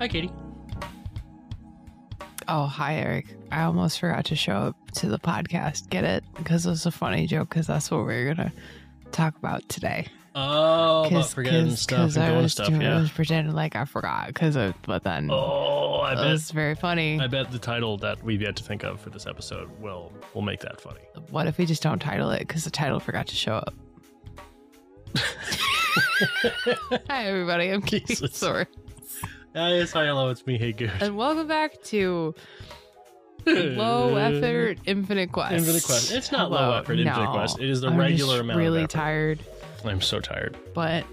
Hi, Katie. Oh, hi, Eric. I almost forgot to show up to the podcast. Get it? Because it was a funny joke, because that's what we're going to talk about today. Oh, about forgetting stuff and doing stuff, yeah. I was pretending like I forgot, but then... Oh, I bet. It's very funny. I bet the title that we've yet to think of for this episode will make that funny. What if we just don't title it, because the title forgot to show up? Hi, everybody. I'm Keith. Sorry. Hi, hello, it's me, hey, Goose. And welcome back to Low Effort Infinite Quest. It's not Low Effort Infinite Quest. It is the regular amount of effort. I'm really tired. I'm so tired. But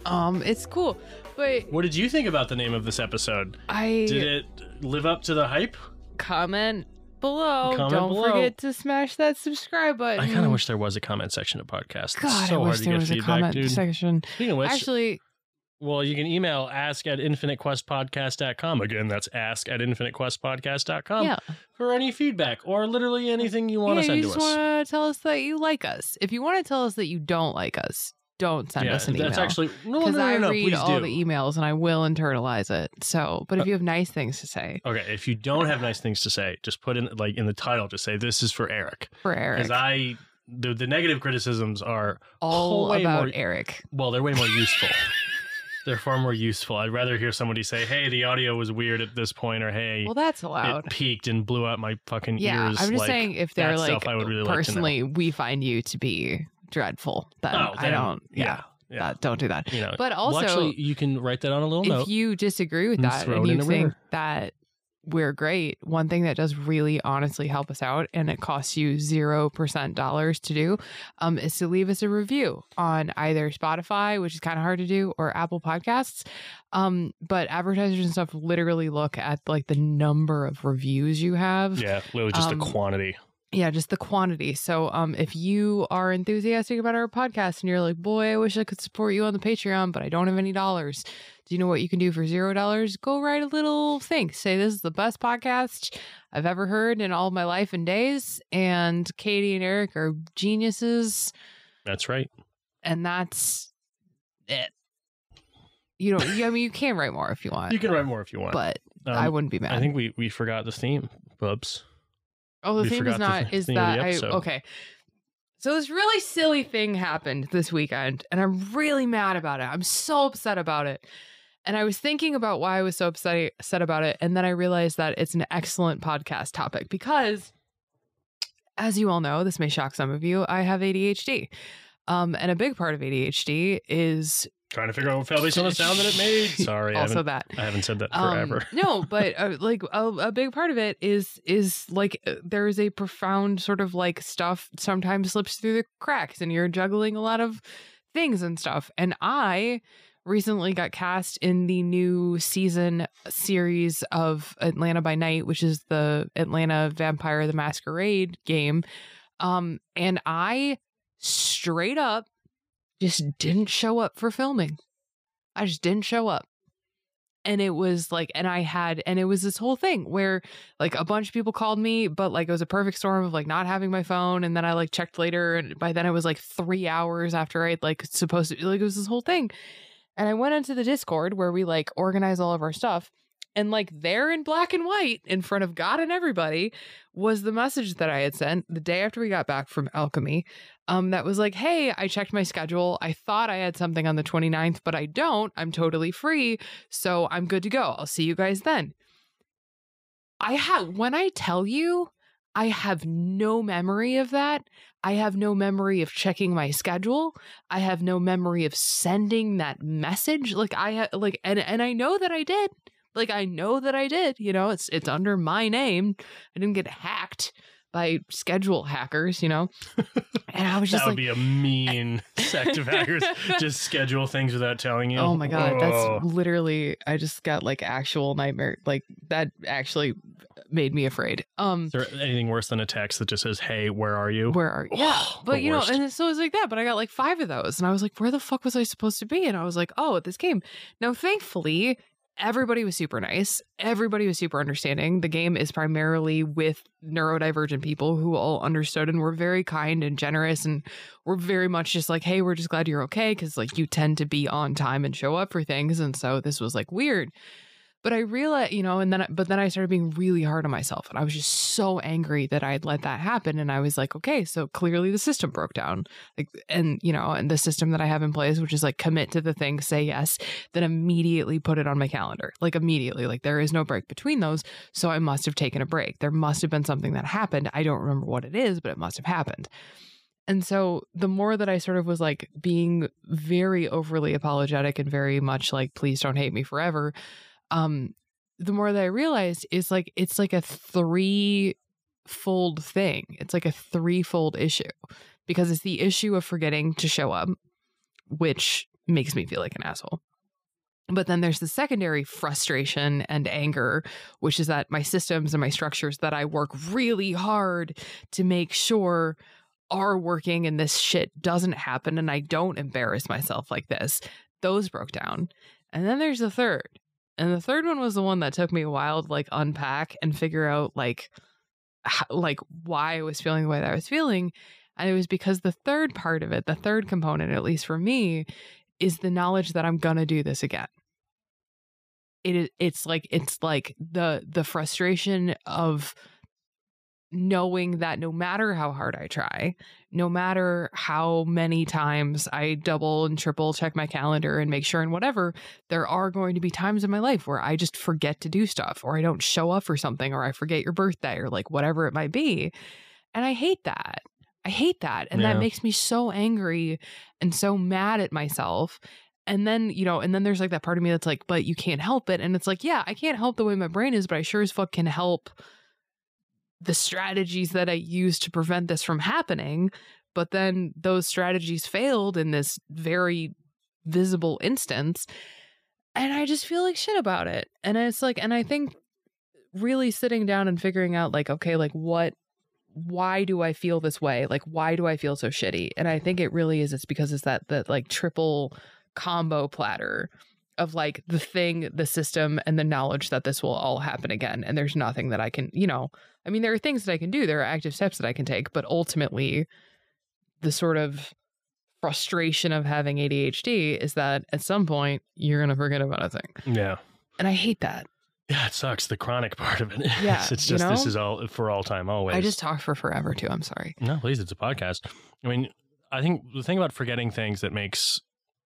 it's cool. But what did you think about the name of this episode? Did it live up to the hype? Comment below. Don't forget to smash that subscribe button. I kind of wish there was a comment section of podcasts. God, I wish there was a comment section. Actually... Well, you can email ask@infinitequestpodcast.com. Again, that's ask@infinitequestpodcast.com for any feedback or literally anything you want to send to us. You just want to tell us that you like us. If you want to tell us that you don't like us, don't send us an email. That's actually no, I read all the emails and I will internalize it. So, but if you have nice things to say, okay. If you don't have nice things to say, just put in in the title. Just say this is for Eric. For Eric, because the negative criticisms are all about Eric. Well, they're way more useful. They're far more useful. I'd rather hear somebody say, hey, the audio was weird at this point, or hey, well, that's allowed. It peaked and blew out my fucking ears. I'm just saying if they're like, I would really personally, like we find you to be dreadful. Don't do that. You know, but also, actually, you can write that on a little note. If you disagree with that and you think that we're great, one thing that does really honestly help us out, and it costs you $0 to do, is to leave us a review on either Spotify, which is kind of hard to do, or Apple Podcasts. But advertisers and stuff literally look at like the number of reviews you have. Yeah, literally just the quantity. Yeah, just the quantity. So if you are enthusiastic about our podcast and you're like, boy, I wish I could support you on the Patreon, but I don't have any dollars. Do you know what you can do for $0? Go write a little thing. Say this is the best podcast I've ever heard in all my life and days. And Katie and Eric are geniuses. That's right. And that's it. You don't. I mean, you can write more if you want. You can write more if you want. But I wouldn't be mad. I think we forgot the theme, Bubs. Oh, the theme is not, is that, okay. So this really silly thing happened this weekend, and I'm really mad about it. I'm so upset about it. And I was thinking about why I was so upset about it, and then I realized that it's an excellent podcast topic because, as you all know, this may shock some of you, I have ADHD. And a big part of ADHD is... trying to figure out what fell based on the sound that it made. Sorry, I haven't said that forever. No, but a big part of it is like there is a profound sort of like stuff sometimes slips through the cracks, and you're juggling a lot of things and stuff. And I recently got cast in the new season series of Atlanta by Night, which is the Atlanta Vampire the Masquerade game, and I straight up just didn't show up for filming. I just didn't show up. And it was like, and it was this whole thing where like a bunch of people called me, but like it was a perfect storm of like not having my phone. And then I like checked later. And by then it was like 3 hours after I'd like supposed to, like it was this whole thing. And I went into the Discord where we like organize all of our stuff. And like there in black and white in front of God and everybody was the message that I had sent the day after we got back from Alchemy that was like, hey, I checked my schedule. I thought I had something on the 29th, but I don't. I'm totally free. So I'm good to go. I'll see you guys then. When I tell you, I have no memory of that. I have no memory of checking my schedule. I have no memory of sending that message. Like and I know that I did. Like, I know that I did, you know, it's under my name. I didn't get hacked by schedule hackers, you know, and I was just that would be a mean sect of hackers. Just schedule things without telling you. Oh, my God. Whoa. That's literally, I just got like actual nightmare. Like that actually made me afraid. Is there anything worse than a text that just says, hey, where are you? Where are you? Yeah. But, you know, and so it was like that. But I got like 5 of those and I was like, where the fuck was I supposed to be? And I was like, oh, at this game. Now, thankfully, everybody was super nice. Everybody was super understanding. The game is primarily with neurodivergent people who all understood and were very kind and generous and were very much just like, hey, we're just glad you're okay because like you tend to be on time and show up for things. And so this was like weird. But I realized, you know, but then I started being really hard on myself, and I was just so angry that I had let that happen. And I was like, okay, so clearly the system broke down, like, and you know, and the system that I have in place, which is like commit to the thing, say yes, then immediately put it on my calendar, like immediately, like there is no break between those. So I must have taken a break. There must have been something that happened. I don't remember what it is, but it must have happened. And so the more that I sort of was like being very overly apologetic and very much like, please don't hate me forever, the more that I realized is like, it's like a threefold thing. It's like a threefold issue, because it's the issue of forgetting to show up, which makes me feel like an asshole. But then there's the secondary frustration and anger, which is that my systems and my structures that I work really hard to make sure are working, and this shit doesn't happen, and I don't embarrass myself like this. Those broke down. And then there's the third. And the third one was the one that took me a while to like unpack and figure out like why I was feeling the way that I was feeling. And it was because the third part of it, the third component, at least for me, is the knowledge that I'm gonna do this again. It's like the frustration of knowing that no matter how hard I try, no matter how many times I double and triple check my calendar and make sure and whatever, there are going to be times in my life where I just forget to do stuff, or I don't show up for something, or I forget your birthday, or like whatever it might be. And I hate that. And yeah, that makes me so angry and so mad at myself. And then, you know, and then there's like that part of me that's like, but you can't help it. And it's like, yeah, I can't help the way my brain is, but I sure as fuck can help the strategies that I used to prevent this from happening. But then those strategies failed in this very visible instance. And I just feel like shit about it. And it's like, and I think really sitting down and figuring out like, okay, like why do I feel this way? Like, why do I feel so shitty? And I think it really is, it's because it's that like triple combo platter of like the thing, the system, and the knowledge that this will all happen again. And there's nothing that I can, you know, I mean, there are things that I can do. There are active steps that I can take, but ultimately the sort of frustration of having ADHD is that at some point you're going to forget about a thing. Yeah. And I hate that. Yeah, it sucks. The chronic part of it. Yeah. It's just, you know, this is all for all time, always. I just talk for forever too. I'm sorry. No, please. It's a podcast. I mean, I think the thing about forgetting things that makes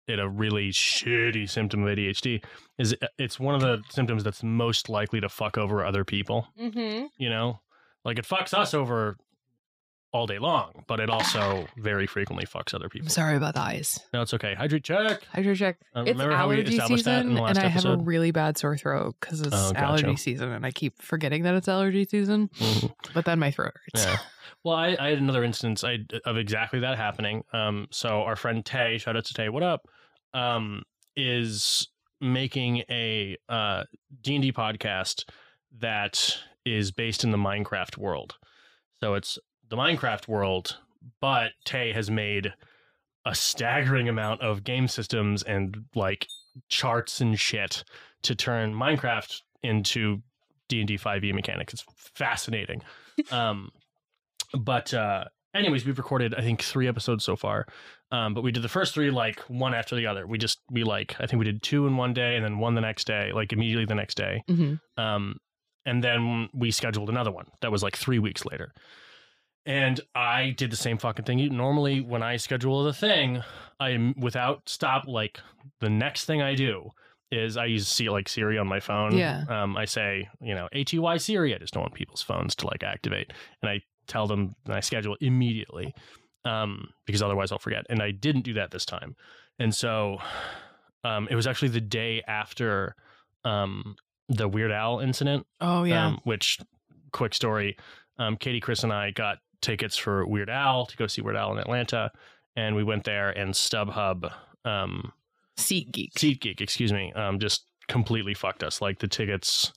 it a really shitty symptom of ADHD is it's one of the symptoms that's most likely to fuck over other people. Mm-hmm. You know, like it fucks us over all day long, but it also very frequently fucks other people. I'm sorry about the eyes. No, it's okay. Hydrate check. It's allergy season, and I have a really bad sore throat because it's allergy season, and I keep forgetting that it's allergy season. Mm-hmm. But then my throat hurts. Yeah. Well, I had another instance of exactly that happening. So our friend Tay, shout out to Tay, what up, is making a D&D podcast that is based in the Minecraft world. So it's the Minecraft world, but Tay has made a staggering amount of game systems and like charts and shit to turn Minecraft into D&D 5e mechanics. It's fascinating. But anyways, we've recorded, I think, 3 episodes so far. But we did the first 3, like one after the other. I think we did 2 in one day and then one the next day, like immediately the next day. Mm-hmm. And then we scheduled another one that was like 3 weeks later. And I did the same fucking thing. Normally, when I schedule the thing, the next thing I do is I use like Siri on my phone. Yeah. I say, you know, ATY Siri. I just don't want people's phones to like activate. And I tell them, and I schedule immediately, because otherwise I'll forget. And I didn't do that this time. And so it was actually the day after the Weird Al incident. Oh, yeah. Which, quick story, Katie, Chris, and I got tickets for Weird Al to go see Weird Al in Atlanta, and we went there, and StubHub, SeatGeek, excuse me, just completely fucked us. Like the tickets,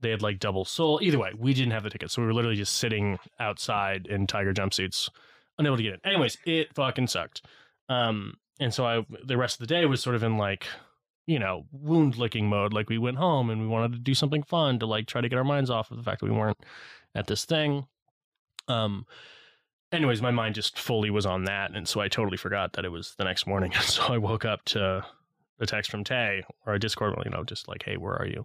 they had like double sole. Either way, we didn't have the tickets, so we were literally just sitting outside in tiger jumpsuits, unable to get in. Anyways, it fucking sucked. And so the rest of the day was sort of in like, you know, wound licking mode. Like we went home and we wanted to do something fun to like try to get our minds off of the fact that we weren't at this thing. Anyways, my mind just fully was on that, and so I totally forgot that it was the next morning. So I woke up to a text from Tay, or a Discord, you know, just like, hey, where are you?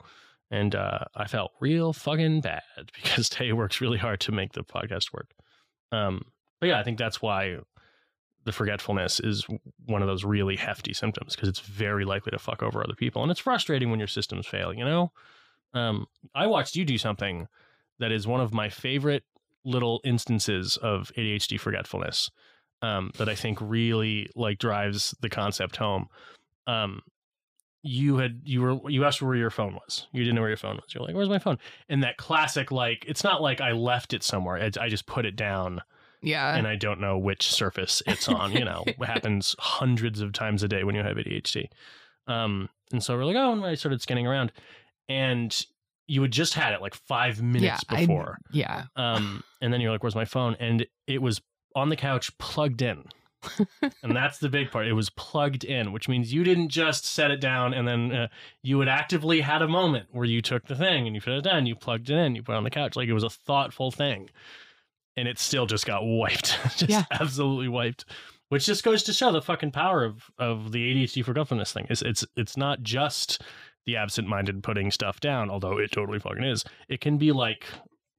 And I felt real fucking bad because Tay works really hard to make the podcast work. But yeah, I think that's why the forgetfulness is one of those really hefty symptoms, because it's very likely to fuck over other people. And it's frustrating when your systems fail, you know? I watched you do something that is one of my favorite little instances of ADHD forgetfulness that I think really like drives the concept home. You asked where your phone was. You didn't know where your phone was. You're like, where's my phone? And that classic, like, it's not like I left it somewhere. I just put it down. Yeah. And I don't know which surface it's on. You know, it happens hundreds of times a day when you have ADHD. And so we're like, oh, and I started scanning around, and you had just had it like 5 minutes before. And then you're like, where's my phone? And it was on the couch plugged in. And that's the big part. It was plugged in, which means you didn't just set it down and then you had actively had a moment where you took the thing and you put it down, you plugged it in, you put it on the couch. Like, it was a thoughtful thing, and it still just got wiped. Absolutely wiped, which just goes to show the fucking power of the ADHD forgetfulness thing. It's not just the absent-minded putting stuff down, although it totally fucking is. It can be like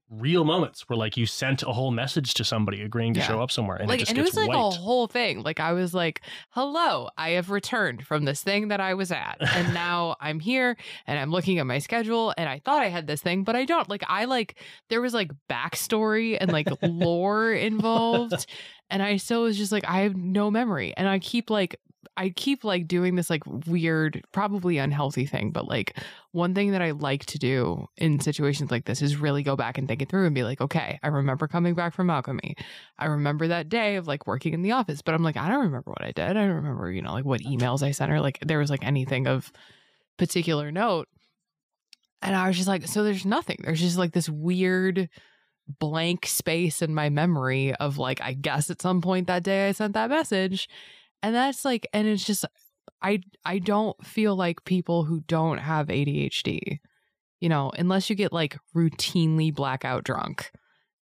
real moments where, like, you sent a whole message to somebody agreeing to show up somewhere, and like, it was wiped. Like a whole thing. Like, I was like, hello, I have returned from this thing that I was at, and now I'm here, and I'm looking at my schedule, and I thought I had this thing, but I don't. Like, I, like, there was like backstory and like lore involved, and I still was just like, I have no memory. And I keep doing this like weird, probably unhealthy thing, but like, one thing that I like to do in situations like this is really go back and think it through and be like, okay, I remember coming back from Alchemy. I remember that day of like working in the office, but I'm like, I don't remember what I did. I don't remember, you know, like what emails I sent her. Like, there was like anything of particular note. And I was just like, so there's nothing. There's just like this weird blank space in my memory of like, I guess at some point that day I sent that message. And that's like, and it's just, I don't feel like people who don't have ADHD, you know, unless you get like routinely blackout drunk,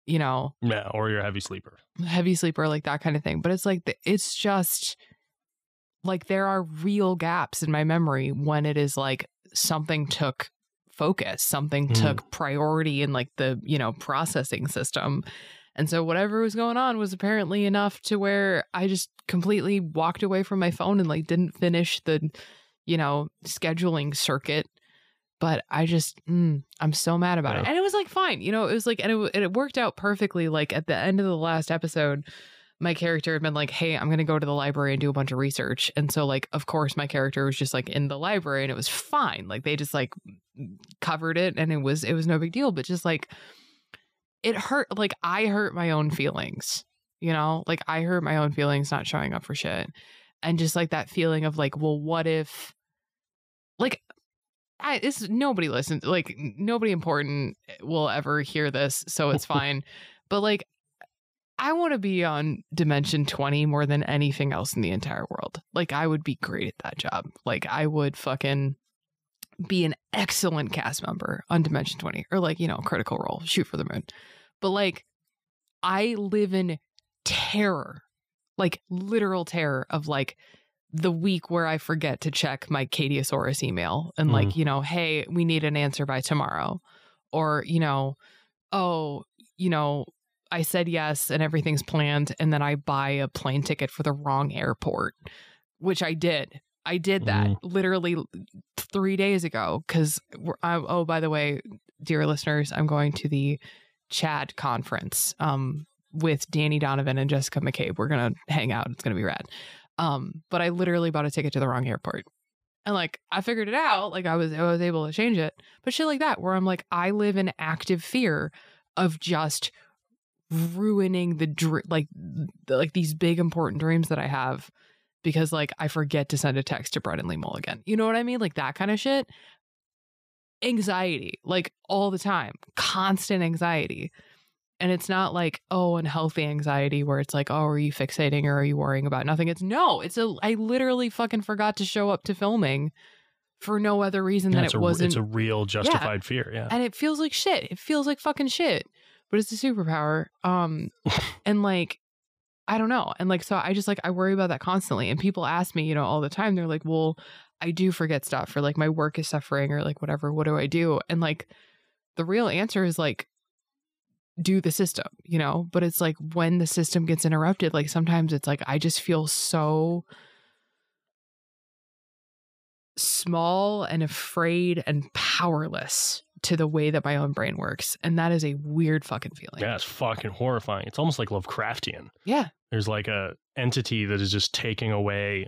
you know. Yeah, or you're a heavy sleeper, like that kind of thing. But it's like, it's just like, there are real gaps in my memory when it is like something took focus, something took priority in like the, you know, processing system. And so whatever was going on was apparently enough to where I just completely walked away from my phone and like didn't finish the, you know, scheduling circuit. But I just, I'm so mad about it. And it was like, fine, you know, it was like, and it worked out perfectly. Like, at the end of the last episode, my character had been like, hey, I'm going to go to the library and do a bunch of research. And so like, of course, my character was just like in the library, and it was fine. Like, they just like covered it, and it was no big deal. But just like, it hurt. Like, I hurt my own feelings, you know, like I hurt my own feelings not showing up for shit. And just like that feeling of like, well, what if, like, nobody listens, like nobody important will ever hear this, so it's fine. But like, I want to be on Dimension 20 more than anything else in the entire world. Like, I would be great at that job. Like, I would fucking be an excellent cast member on Dimension 20, or like, you know, Critical Role, Shoot for the Moon. But like, I live in terror, like literal terror of like the week where I forget to check my katiasaurus email and like, you know, hey, we need an answer by tomorrow, or, you know, oh, you know, I said yes and everything's planned, and then I buy a plane ticket for the wrong airport, which I did that literally 3 days ago, because oh, by the way, dear listeners, I'm going to the Chad conference with Danny Donovan and Jessica McCabe. We're going to hang out. It's going to be rad. But I literally bought a ticket to the wrong airport. And like, I figured it out. Like, I was able to change it. But shit like that, where I'm like, I live in active fear of just ruining like these big important dreams that I have, because like, I forget to send a text to Brennan Lee Mulligan. You know what I mean? Like, that kind of shit. Anxiety, like all the time, constant anxiety. And it's not like, oh, unhealthy anxiety where it's like, oh, are you fixating or are you worrying about nothing? It's no, I literally fucking forgot to show up to filming for no other reason than it wasn't. It's a real justified fear. Yeah. And it feels like shit. It feels like fucking shit, but it's a superpower. And like, I don't know. And like, so I just like, I worry about that constantly. And people ask me, you know, all the time, they're like, well, I do forget stuff, or like my work is suffering, or like whatever, what do I do? And like the real answer is like, do the system, you know? But it's like when the system gets interrupted, like sometimes it's like I just feel so small and afraid and powerless to the way that my own brain works. And that is a weird fucking feeling. Yeah, it's fucking horrifying. It's almost like Lovecraftian. Yeah. There's like a entity that is just taking away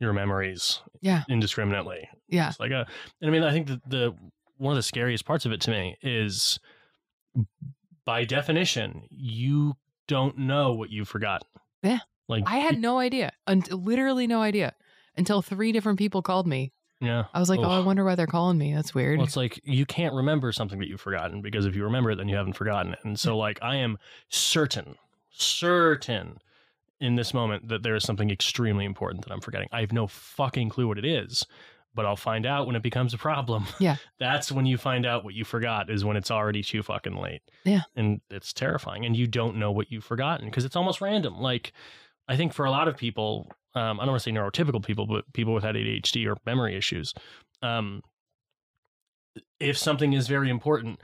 your memories indiscriminately. Yeah. It's like and I mean, I think the one of the scariest parts of it to me is by definition, you don't know what you've forgotten. Yeah. Like I had no idea, literally no idea until 3 different people called me. Yeah. I was like, oh, I wonder why they're calling me. That's weird. Well, it's like you can't remember something that you've forgotten, because if you remember it, then you haven't forgotten it. And so like I am certain in this moment that there is something extremely important that I'm forgetting. I have no fucking clue what it is, but I'll find out when it becomes a problem. Yeah. That's when you find out what you forgot, is when it's already too fucking late. Yeah. And it's terrifying. And you don't know what you've forgotten because it's almost random. Like I think for a lot of people, I don't want to say neurotypical people, but people with ADHD or memory issues, if something is very important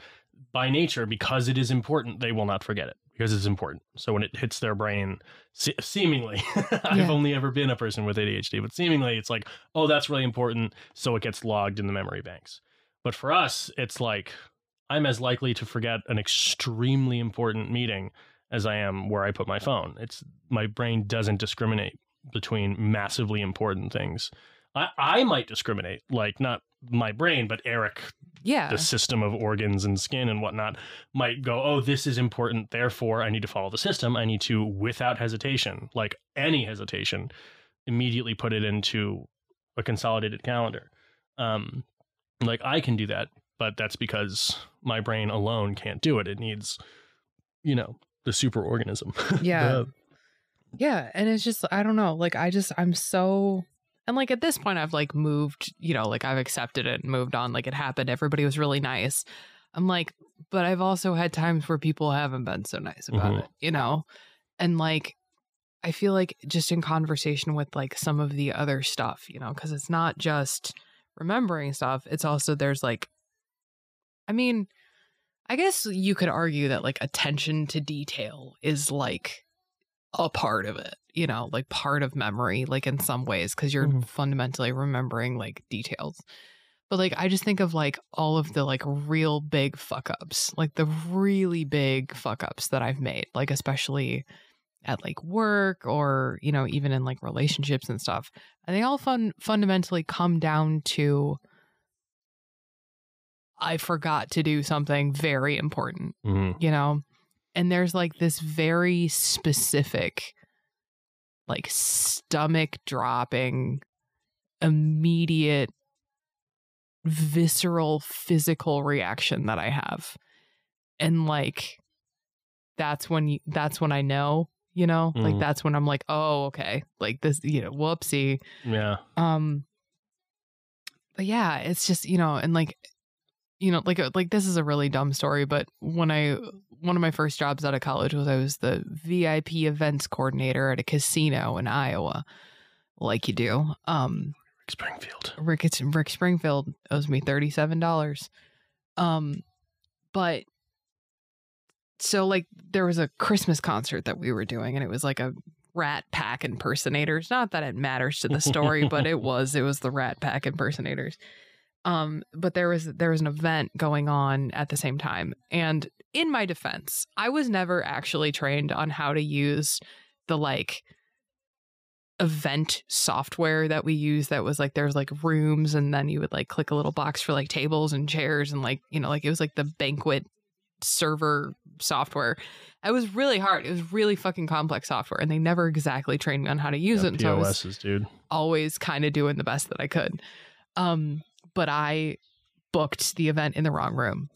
by nature, because it is important, they will not forget it because it's important. So when it hits their brain, seemingly, I've only ever been a person with ADHD, but seemingly it's like, oh, that's really important. So it gets logged in the memory banks. But for us, it's like I'm as likely to forget an extremely important meeting as I am where I put my phone. It's my brain doesn't discriminate between massively important things. I might discriminate, like not my brain, but Eric, the system of organs and skin and whatnot, might go, oh, this is important, therefore I need to follow the system. I need to, without hesitation, like any hesitation, immediately put it into a consolidated calendar. Like I can do that, but that's because my brain alone can't do it. It needs, you know, the super organism. Yeah. Yeah. And it's just, I don't know. Like, I'm so, and like, at this point I've like moved, you know, like I've accepted it and moved on. Like it happened. Everybody was really nice. I'm like, but I've also had times where people haven't been so nice about it, you know? And like, I feel like just in conversation with like some of the other stuff, you know, cause it's not just remembering stuff. It's also, there's like, I mean, I guess you could argue that like attention to detail is like a part of it, you know, like part of memory, like in some ways, because you're fundamentally remembering like details. But like I just think of like all of the like real big fuck ups, like the really big fuck ups that I've made, like especially at like work or, you know, even in like relationships and stuff. And they all fundamentally come down to I forgot to do something very important, you know? And there's like this very specific, like stomach dropping, immediate, visceral, physical reaction that I have. And like, that's when I know, you know, like that's when I'm like, oh, okay. Like this, you know, whoopsie. Yeah. But yeah, it's just, you know, and like, you know, like this is a really dumb story, but when one of my first jobs out of college was I was the VIP events coordinator at a casino in Iowa, like you do. Rick Springfield. Rick Springfield owes me $37. But so like there was a Christmas concert that we were doing, and it was like a Rat Pack impersonators. Not that it matters to the story, but it was the Rat Pack impersonators. But there was an event going on at the same time. And in my defense, I was never actually trained on how to use the like event software that we use. That was like, there's like rooms, and then you would like click a little box for like tables and chairs. And like, you know, like it was like the banquet server software. It was really hard. It was really fucking complex software, and they never exactly trained me on how to use it. And so I was always kind of doing the best that I could. But I booked the event in the wrong room.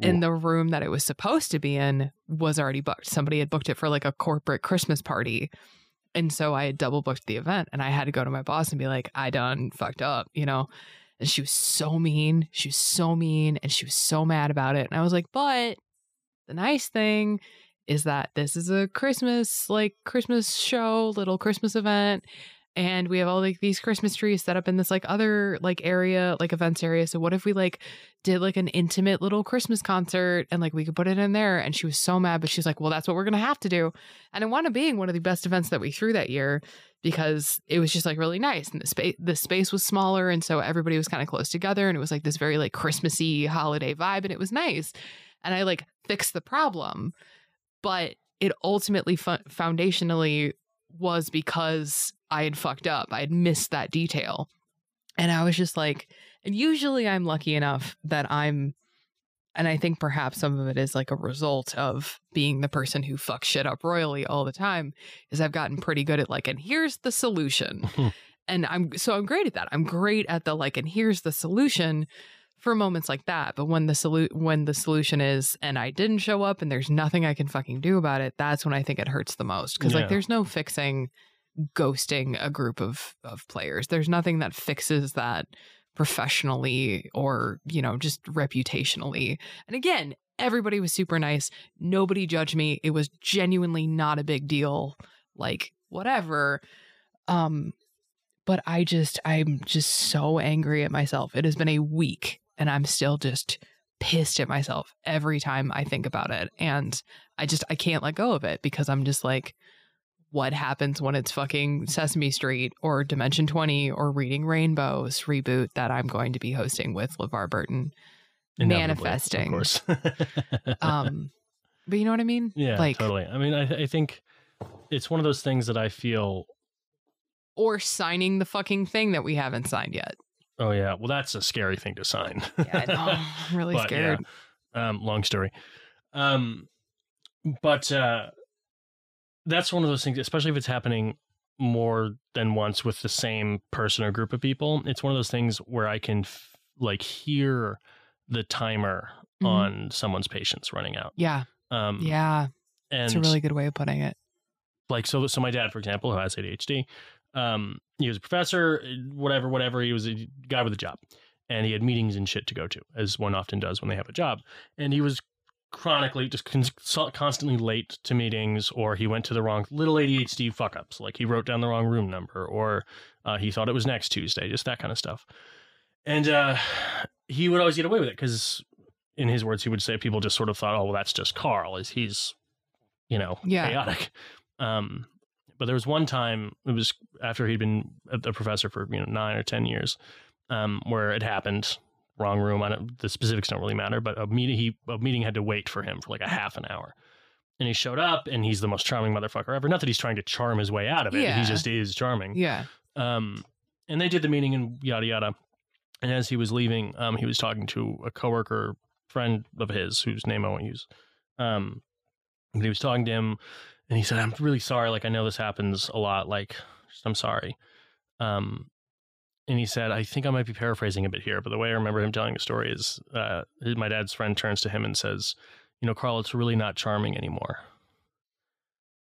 And the room that it was supposed to be in was already booked. Somebody had booked it for like a corporate Christmas party. And so I had double booked the event, and I had to go to my boss and be like, I done fucked up, you know? And she was so mean. She was so mean, and she was so mad about it. And I was like, but the nice thing is that this is a Christmas show, little Christmas event. And we have all like these Christmas trees set up in this like other like area, like events area. So what if we like did like an intimate little Christmas concert and like we could put it in there? And she was so mad, but she's like, well, that's what we're going to have to do. And it wound up being one of the best events that we threw that year because it was just like really nice. And the space was smaller. And so everybody was kind of close together. And it was like this very like Christmassy holiday vibe. And it was nice. And I like fixed the problem. But it ultimately foundationally was because I had fucked up. I had missed that detail. And I was just like, and usually I'm lucky enough that and I think perhaps some of it is like a result of being the person who fucks shit up royally all the time, is I've gotten pretty good at like, and here's the solution. And I'm great at that. I'm great at the like, and here's the solution for moments like that. But when the solution is, and I didn't show up and there's nothing I can fucking do about it, that's when I think it hurts the most. Because like there's no fixing ghosting a group of players. There's nothing that fixes that professionally or, you know, just reputationally. And again, everybody was super nice. Nobody judged me. It was genuinely not a big deal. Like whatever. But I'm just so angry at myself. It has been a week. And I'm still just pissed at myself every time I think about it. And I can't let go of it because I'm just like, what happens when it's fucking Sesame Street or Dimension 20 or Reading Rainbow's reboot that I'm going to be hosting with LeVar Burton? Inevitably, manifesting. Of course. But you know what I mean? Yeah, like, totally. I mean, I think it's one of those things that I feel... Or signing the fucking thing that we haven't signed yet. Oh, yeah. Well, that's a scary thing to sign. Yeah, I know. I'm really scared. Yeah. Long story. That's one of those things, especially if it's happening more than once with the same person or group of people. It's one of those things where I can hear the timer on someone's patience running out. Yeah. Yeah. And it's a really good way of putting it. Like, so my dad, for example, who has ADHD, he was a professor, whatever. He was a guy with a job, and he had meetings and shit to go to, as one often does when they have a job. And he was chronically just constantly late to meetings, or he went to the wrong little ADHD fuck ups. Like he wrote down the wrong room number, or he thought it was next Tuesday, just that kind of stuff. And he would always get away with it because, in his words, he would say people just sort of thought, oh, well, that's just Carl, as he's, you know, chaotic. But there was one time, it was after he'd been a professor for 9 or 10 years, where it happened. Wrong room. The specifics don't really matter, but a meeting had to wait for him for like a half an hour, and he showed up, and he's the most charming motherfucker ever. Not that he's trying to charm his way out of it. Yeah. He just is charming. Yeah. And they did the meeting and yada yada. And as he was leaving, he was talking to a coworker friend of his whose name I won't use. But he was talking to him, and he said, "I'm really sorry. Like I know this happens a lot. Like I'm sorry." And he said, I think I might be paraphrasing a bit here, but the way I remember him telling the story is my dad's friend turns to him and says, Carl, it's really not charming anymore.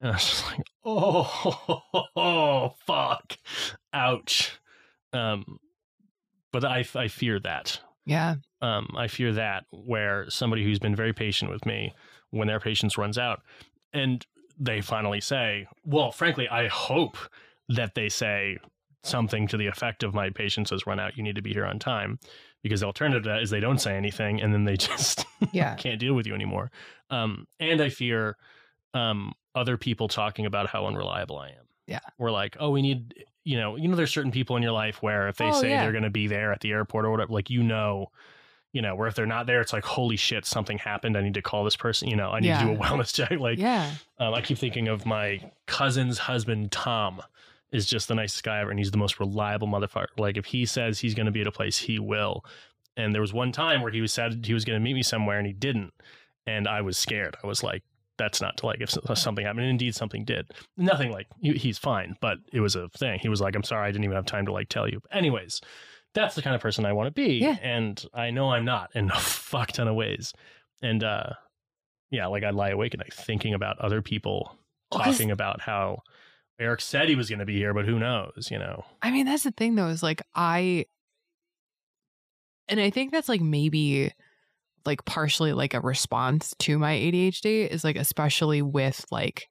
And I was just like, oh fuck. Ouch. But I fear that. Yeah. I fear that where somebody who's been very patient with me, when their patience runs out and they finally say, well, frankly, I hope that they say something to the effect of my patience has run out. You need to be here on time, because the alternative to that is they don't say anything and then they just can't deal with you anymore. And I fear other people talking about how unreliable I am. Yeah. We're like, oh, we need, there's certain people in your life where if they say they're going to be there at the airport or whatever, like, where if they're not there, it's like, holy shit, something happened. I need to call this person. I need to do a wellness check. Like, I keep thinking of my cousin's husband, Tom. Is just the nicest guy ever, and he's the most reliable motherfucker. Like, if he says he's going to be at a place, he will. And there was one time where he said he was going to meet me somewhere, and he didn't. And I was scared. I was like, that's not if something happened. And indeed, something did. Nothing like, he's fine, but it was a thing. He was like, I'm sorry, I didn't even have time to, tell you. But anyways, that's the kind of person I want to be, and I know I'm not in a fuck ton of ways. And, I lie awake at night thinking about other people talking about how... Eric said he was going to be here, but who knows, I mean, that's the thing, though, is like I think that's like maybe like partially like a response to my ADHD is like, especially with like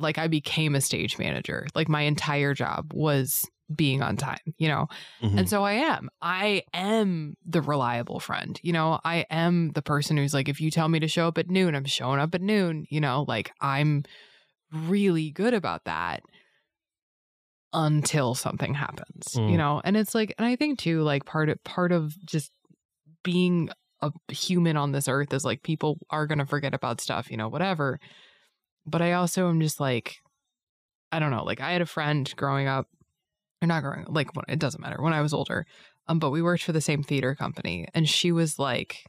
like I became a stage manager. Like my entire job was being on time, you know? Mm-hmm. And so I am the reliable friend, you know, I am the person who's like, if you tell me to show up at noon, I'm showing up at noon, you know, like I'm really good about that until something happens, you know? And it's like, and I think too, like part of just being a human on this earth is like, people are going to forget about stuff, you know, whatever. But I also am just like, I don't know, like I had a friend growing up, or not growing up, like it doesn't matter, when I was older, but we worked for the same theater company, and she was like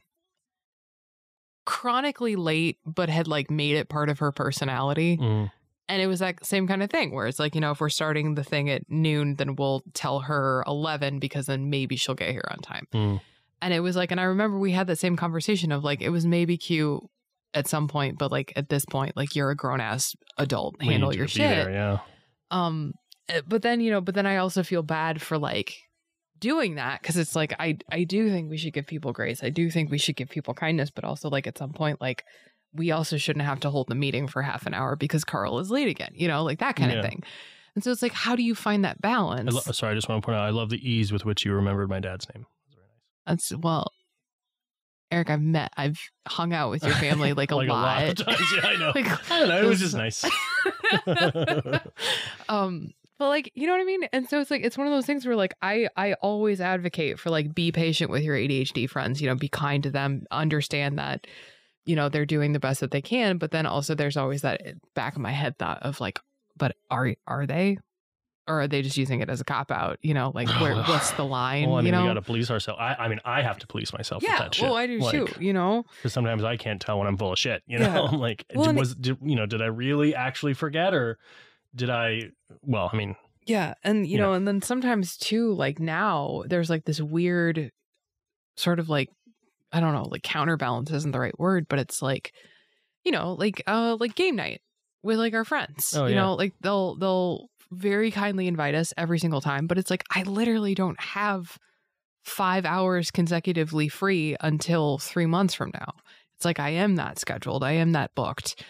chronically late, but had like made it part of her personality. And it was that same kind of thing where it's like, you know, if we're starting the thing at noon, then we'll tell her 11 because then maybe she'll get here on time. And it was like, and I remember we had that same conversation of like, it was maybe cute at some point, but like at this point, like you're a grown ass adult, handle your shit. There, yeah. But then, you know, but then I also feel bad for like doing that, because it's like, I do think we should give people grace. I do think we should give people kindness, but also like at some point, like we also shouldn't have to hold the meeting for half an hour because Carl is late again, you know, like that kind of thing. And so it's like, how do you find that balance? Sorry, I just want to point out, I love the ease with which you remembered my dad's name. That's, well, Eric, I've hung out with your family like a lot. Of times. Yeah, I know. Like, I don't know. It was just nice. But like, you know what I mean? And so it's like, it's one of those things where like, I always advocate for like, be patient with your ADHD friends, you know, be kind to them, understand that, you know, they're doing the best that they can. But then also there's always that back of my head thought of like, but are they? Or are they just using it as a cop-out? You know, like, where, what's the line? Well, I mean, you know? We got to police ourselves. I mean, I have to police myself with that shit. Well, I do like, too, you know? Because sometimes I can't tell when I'm full of shit, you know? I'm like, well, did I really actually forget, or did I, well, I mean. Yeah, and, you know, and then sometimes too, like now, there's like this weird sort of like, I don't know, like counterbalance isn't the right word, but it's like, you know, like game night with like our friends. Oh, you know, like they'll very kindly invite us every single time, but it's like I literally don't have 5 hours consecutively free until 3 months from now. It's like I am that scheduled, I am that booked,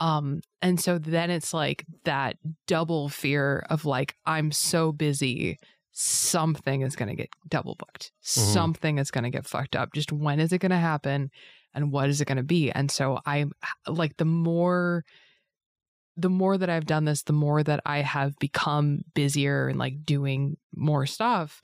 and so then it's like that double fear of like, I'm so busy, something is going to get double booked, something is going to get fucked up. Just when is it going to happen, and what is it going to be? And so I'm like, the more that I've done this, the more that I have become busier and like doing more stuff,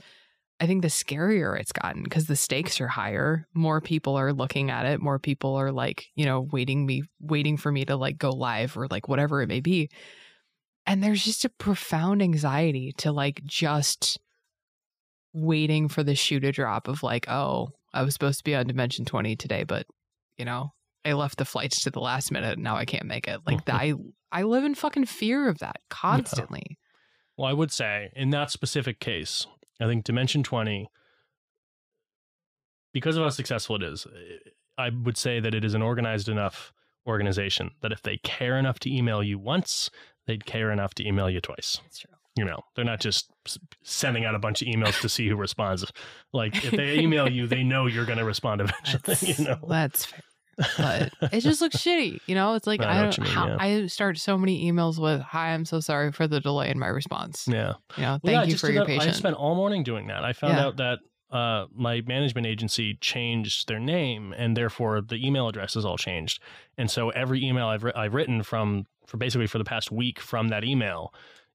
I think the scarier it's gotten, because the stakes are higher. More people are looking at it. More people are like, you know, waiting for me to like go live or like whatever it may be. And there's just a profound anxiety to like just waiting for the shoe to drop of like, oh, I was supposed to be on Dimension 20 today, but you know, I left the flights to the last minute. Now I can't make it. Like I live in fucking fear of that constantly. Yeah. Well, I would say in that specific case, I think Dimension 20, because of how successful it is, I would say that it is an organized enough organization that if they care enough to email you once, they'd care enough to email you twice. That's true. You know, they're not just sending out a bunch of emails to see who responds. Like if they email you, they know you're going to respond eventually. That's, you know, that's fair. But it just looks shitty, you know. It's like I don't know how I start so many emails with "Hi, I'm so sorry for the delay in my response." Yeah, you know, thank you for your patience. I spent all morning doing that. I found out that my management agency changed their name, and therefore the email address is all changed. And so every email I've written for basically for the past week from that email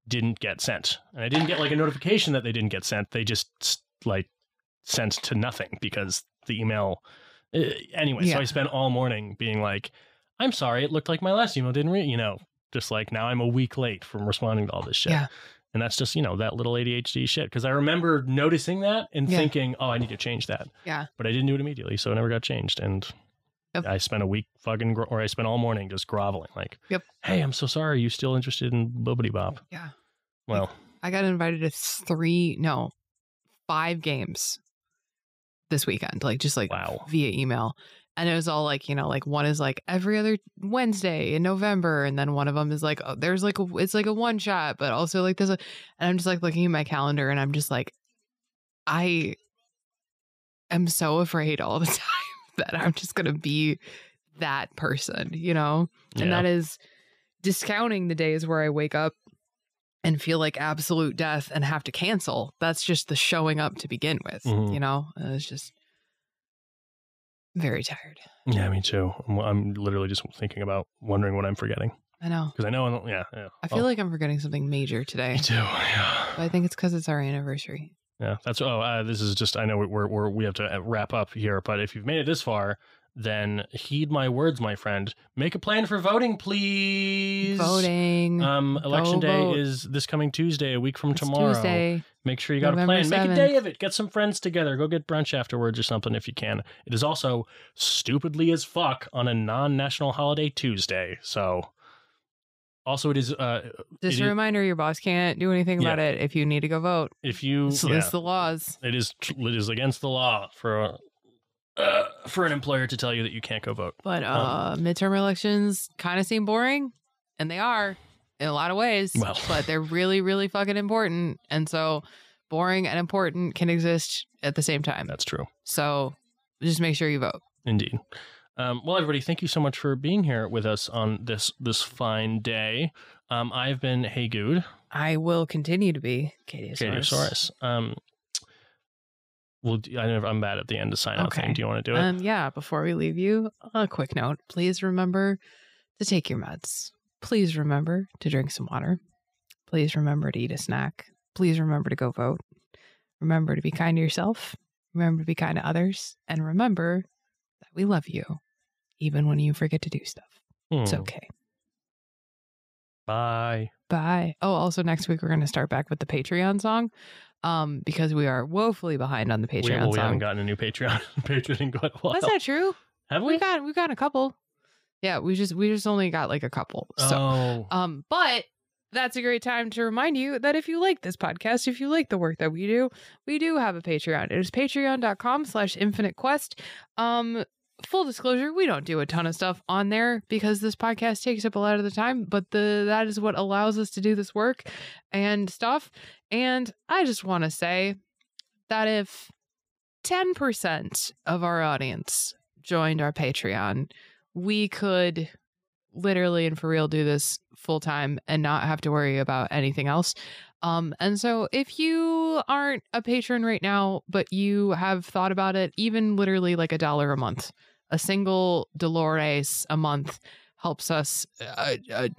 didn't get sent, and I didn't get like a notification that they didn't get sent. They just like sent to nothing because the email. So I spent all morning being like, I'm sorry, it looked like my last email didn't read, you know, just like now I'm a week late from responding to all this shit. Yeah. And that's just, you know, that little ADHD shit. Because I remember noticing that and thinking, oh, I need to change that. Yeah. But I didn't do it immediately. So it never got changed. And I spent a week I spent all morning just groveling like, hey, I'm so sorry. Are you still interested in Bobbity Bob? Yeah. Well, like, I got invited to 5 games this weekend, like just like via email. And it was all like, you know, like one is like every other Wednesday in November. And then one of them is like, oh, there's like, it's like a one shot, but also like this. And I'm just like looking at my calendar and I'm just like, I am so afraid all the time that I'm just going to be that person, you know? Yeah. And that is, discounting the days where I wake up and feel like absolute death and have to cancel. That's just the showing up to begin with, you know? It's just very tired. Yeah, me too. I'm literally just thinking about wondering what I'm forgetting. I know. Because I know, I feel like I'm forgetting something major today. Me too, yeah. But I think it's because it's our anniversary. Yeah, that's, this is just, I know we have to wrap up here, but if you've made it this far, then heed my words, my friend. Make a plan for voting, please. Voting. Election day vote. Is this coming Tuesday, a week from tomorrow. Tuesday. Make sure you got November a plan. 7th. Make a day of it. Get some friends together. Go get brunch afterwards or something if you can. It is also stupidly as fuck on a non-national holiday Tuesday. So also it is... Just a reminder, your boss can't do anything about it if you need to go vote. If you... So it's the laws. It is against the law for an employer to tell you that you can't go vote. But midterm elections kind of seem boring, and they are in a lot of ways, but they're really, really fucking important. And so boring and important can exist at the same time. That's true. So just make sure you vote. Indeed. Well, everybody, thank you so much for being here with us on this fine day. I've been Hey Good. I will continue to be Katiasaurus. Well, I'm bad at the end to sign out thing. Do you want to do it? Yeah. Before we leave you, a quick note. Please remember to take your meds. Please remember to drink some water. Please remember to eat a snack. Please remember to go vote. Remember to be kind to yourself. Remember to be kind to others. And remember that we love you, even when you forget to do stuff. It's okay. Bye. Bye. Oh, also next week, we're going to start back with the Patreon song. Because we are woefully behind on the Patreon song. We haven't gotten a new Patreon in quite a while. That's not true. Have we? We've got a couple. Yeah, we just only got like a couple. So, but that's a great time to remind you that if you like this podcast, if you like the work that we do have a Patreon. It is patreon.com/infinite quest. Full disclosure, we don't do a ton of stuff on there because this podcast takes up a lot of the time, but that is what allows us to do this work and stuff. And I just want to say that if 10% of our audience joined our Patreon, we could literally and for real do this full time and not have to worry about anything else. And so if you aren't a patron right now, but you have thought about it, even literally like $1 a month, a single Dolores a month helps us,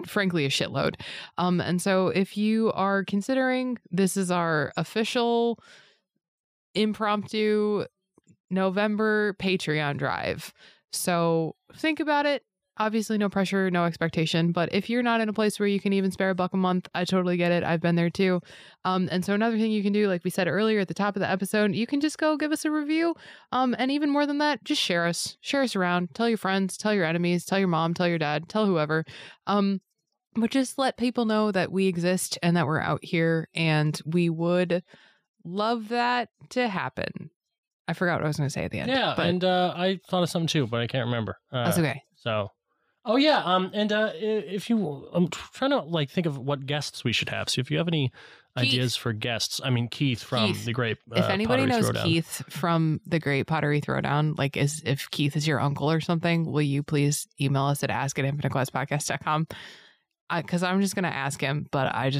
frankly, a shitload. And so if you are considering, this is our official impromptu November Patreon drive. So think about it. Obviously, no pressure, no expectation. But if you're not in a place where you can even spare $1 a month, I totally get it. I've been there too. And so another thing you can do, like we said earlier at the top of the episode, you can just go give us a review. And even more than that, just share us around. Tell your friends, tell your enemies, tell your mom, tell your dad, tell whoever. But just let people know that we exist and that we're out here. And we would love that to happen. I forgot what I was going to say at the end. Yeah, but... and I thought of something too, but I can't remember. That's okay. So. Oh, yeah. And if you, I'm trying to like think of what guests we should have. So if you have any ideas for guests, I mean, Keith from the Great Pottery Throwdown. If anybody knows Keith from the Great Pottery Throwdown, like if Keith is your uncle or something, will you please email us at ask@infinitequestpodcast.com? Because I'm just going to ask him, but I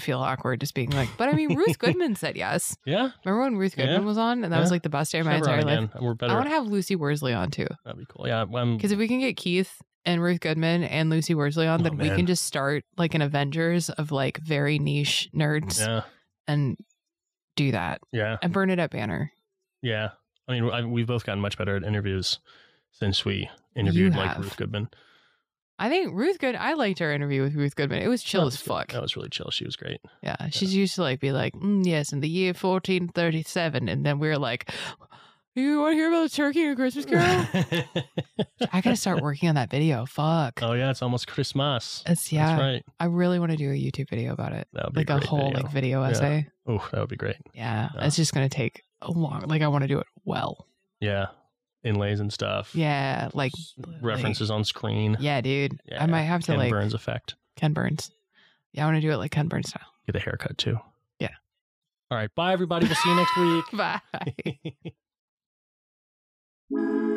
feel awkward just being like, but I mean, Ruth Goodman said yes. Yeah. Remember when Ruth Goodman was on? And that was like the best day of my entire life. We're better. I want to have Lucy Worsley on too. That'd be cool. Yeah. Because if we can get Keith and Ruth Goodman and Lucy Worsley on, then we can just start like an Avengers of like very niche nerds and do that. Yeah. And Bernadette Banner. Yeah. I mean, we've both gotten much better at interviews since we interviewed like Ruth Goodman. I think I liked her interview with Ruth Goodman. It was chill as fuck. That was really chill. She was great. Yeah. She's used to like be like, yes, in the year 1437. And then we're like, you want to hear about the turkey or Christmas Carol? I got to start working on that video. Fuck. Oh, yeah. It's almost Christmas. That's right. I really want to do a YouTube video about it. That would be like a whole video. Like video essay. Oh, that would be great. Yeah. It's just going to take a long, like I want to do it well. Yeah. Inlays and stuff. Yeah. Like references on screen. Yeah, dude. Yeah. I might have to Ken Burns effect. Ken Burns. Yeah. I want to do it like Ken Burns style. Get a haircut too. Yeah. All right. Bye, everybody. We'll see you next week. Bye. Woo!